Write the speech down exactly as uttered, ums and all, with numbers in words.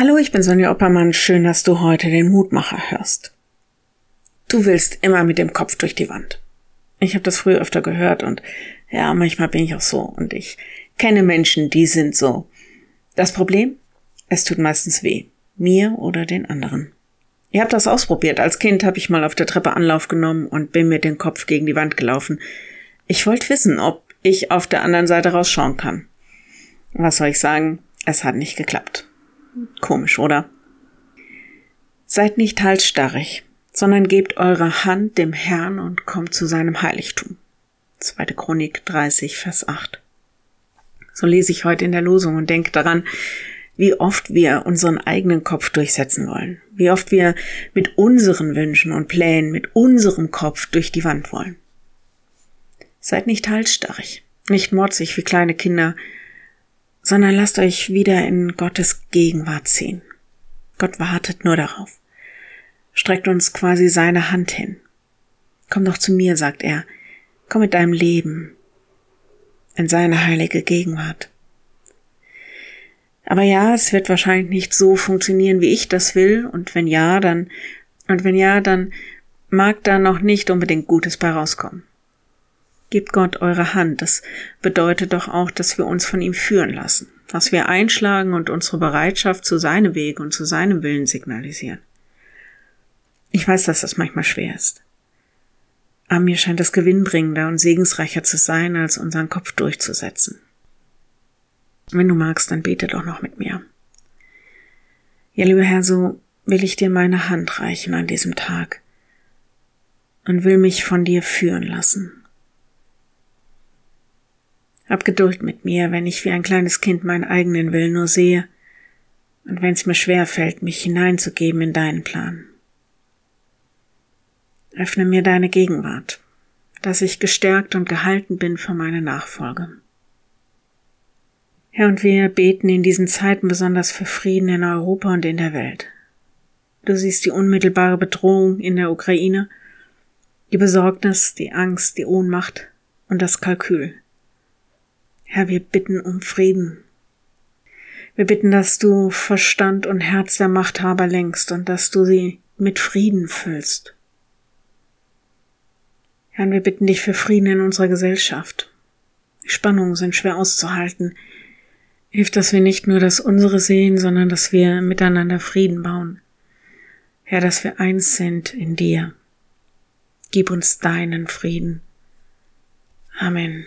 Hallo, ich bin Sonja Oppermann, schön, dass du heute den Mutmacher hörst. Du willst immer mit dem Kopf durch die Wand. Ich habe das früher öfter gehört und ja, manchmal bin ich auch so und ich kenne Menschen, die sind so. Das Problem? Es tut meistens weh. Mir oder den anderen. Ihr habt das ausprobiert. Als Kind habe ich mal auf der Treppe Anlauf genommen und bin mit dem Kopf gegen die Wand gelaufen. Ich wollte wissen, ob ich auf der anderen Seite rausschauen kann. Was soll ich sagen? Es hat nicht geklappt. Komisch, oder? Seid nicht halsstarrig, sondern gebt eure Hand dem Herrn und kommt zu seinem Heiligtum. zweite Chronik dreißig, Vers acht. So lese ich heute in der Losung und denke daran, wie oft wir unseren eigenen Kopf durchsetzen wollen, wie oft wir mit unseren Wünschen und Plänen, mit unserem Kopf durch die Wand wollen. Seid nicht halsstarrig, nicht motzig wie kleine Kinder, sondern lasst euch wieder in Gottes Gegenwart ziehen. Gott wartet nur darauf, streckt uns quasi seine Hand hin. Komm doch zu mir, sagt er, komm mit deinem Leben in seine heilige Gegenwart. Aber ja, es wird wahrscheinlich nicht so funktionieren, wie ich das will, und wenn ja, dann, und wenn ja, dann mag da noch nicht unbedingt Gutes bei rauskommen. Gebt Gott eure Hand, das bedeutet doch auch, dass wir uns von ihm führen lassen, dass wir einschlagen und unsere Bereitschaft zu seinem Weg und zu seinem Willen signalisieren. Ich weiß, dass das manchmal schwer ist. Aber mir scheint es gewinnbringender und segensreicher zu sein, als unseren Kopf durchzusetzen. Wenn du magst, dann bete doch noch mit mir. Ja, lieber Herr, so will ich dir meine Hand reichen an diesem Tag und will mich von dir führen lassen. Hab Geduld mit mir, wenn ich wie ein kleines Kind meinen eigenen Willen nur sehe und wenn es mir schwer fällt, mich hineinzugeben in deinen Plan. Öffne mir deine Gegenwart, dass ich gestärkt und gehalten bin für meine Nachfolge. Herr, und wir beten in diesen Zeiten besonders für Frieden in Europa und in der Welt. Du siehst die unmittelbare Bedrohung in der Ukraine, die Besorgnis, die Angst, die Ohnmacht und das Kalkül. Herr, wir bitten um Frieden. Wir bitten, dass du Verstand und Herz der Machthaber lenkst und dass du sie mit Frieden füllst. Herr, wir bitten dich für Frieden in unserer Gesellschaft. Die Spannungen sind schwer auszuhalten. Hilf, dass wir nicht nur das Unsere sehen, sondern dass wir miteinander Frieden bauen. Herr, dass wir eins sind in dir. Gib uns deinen Frieden. Amen.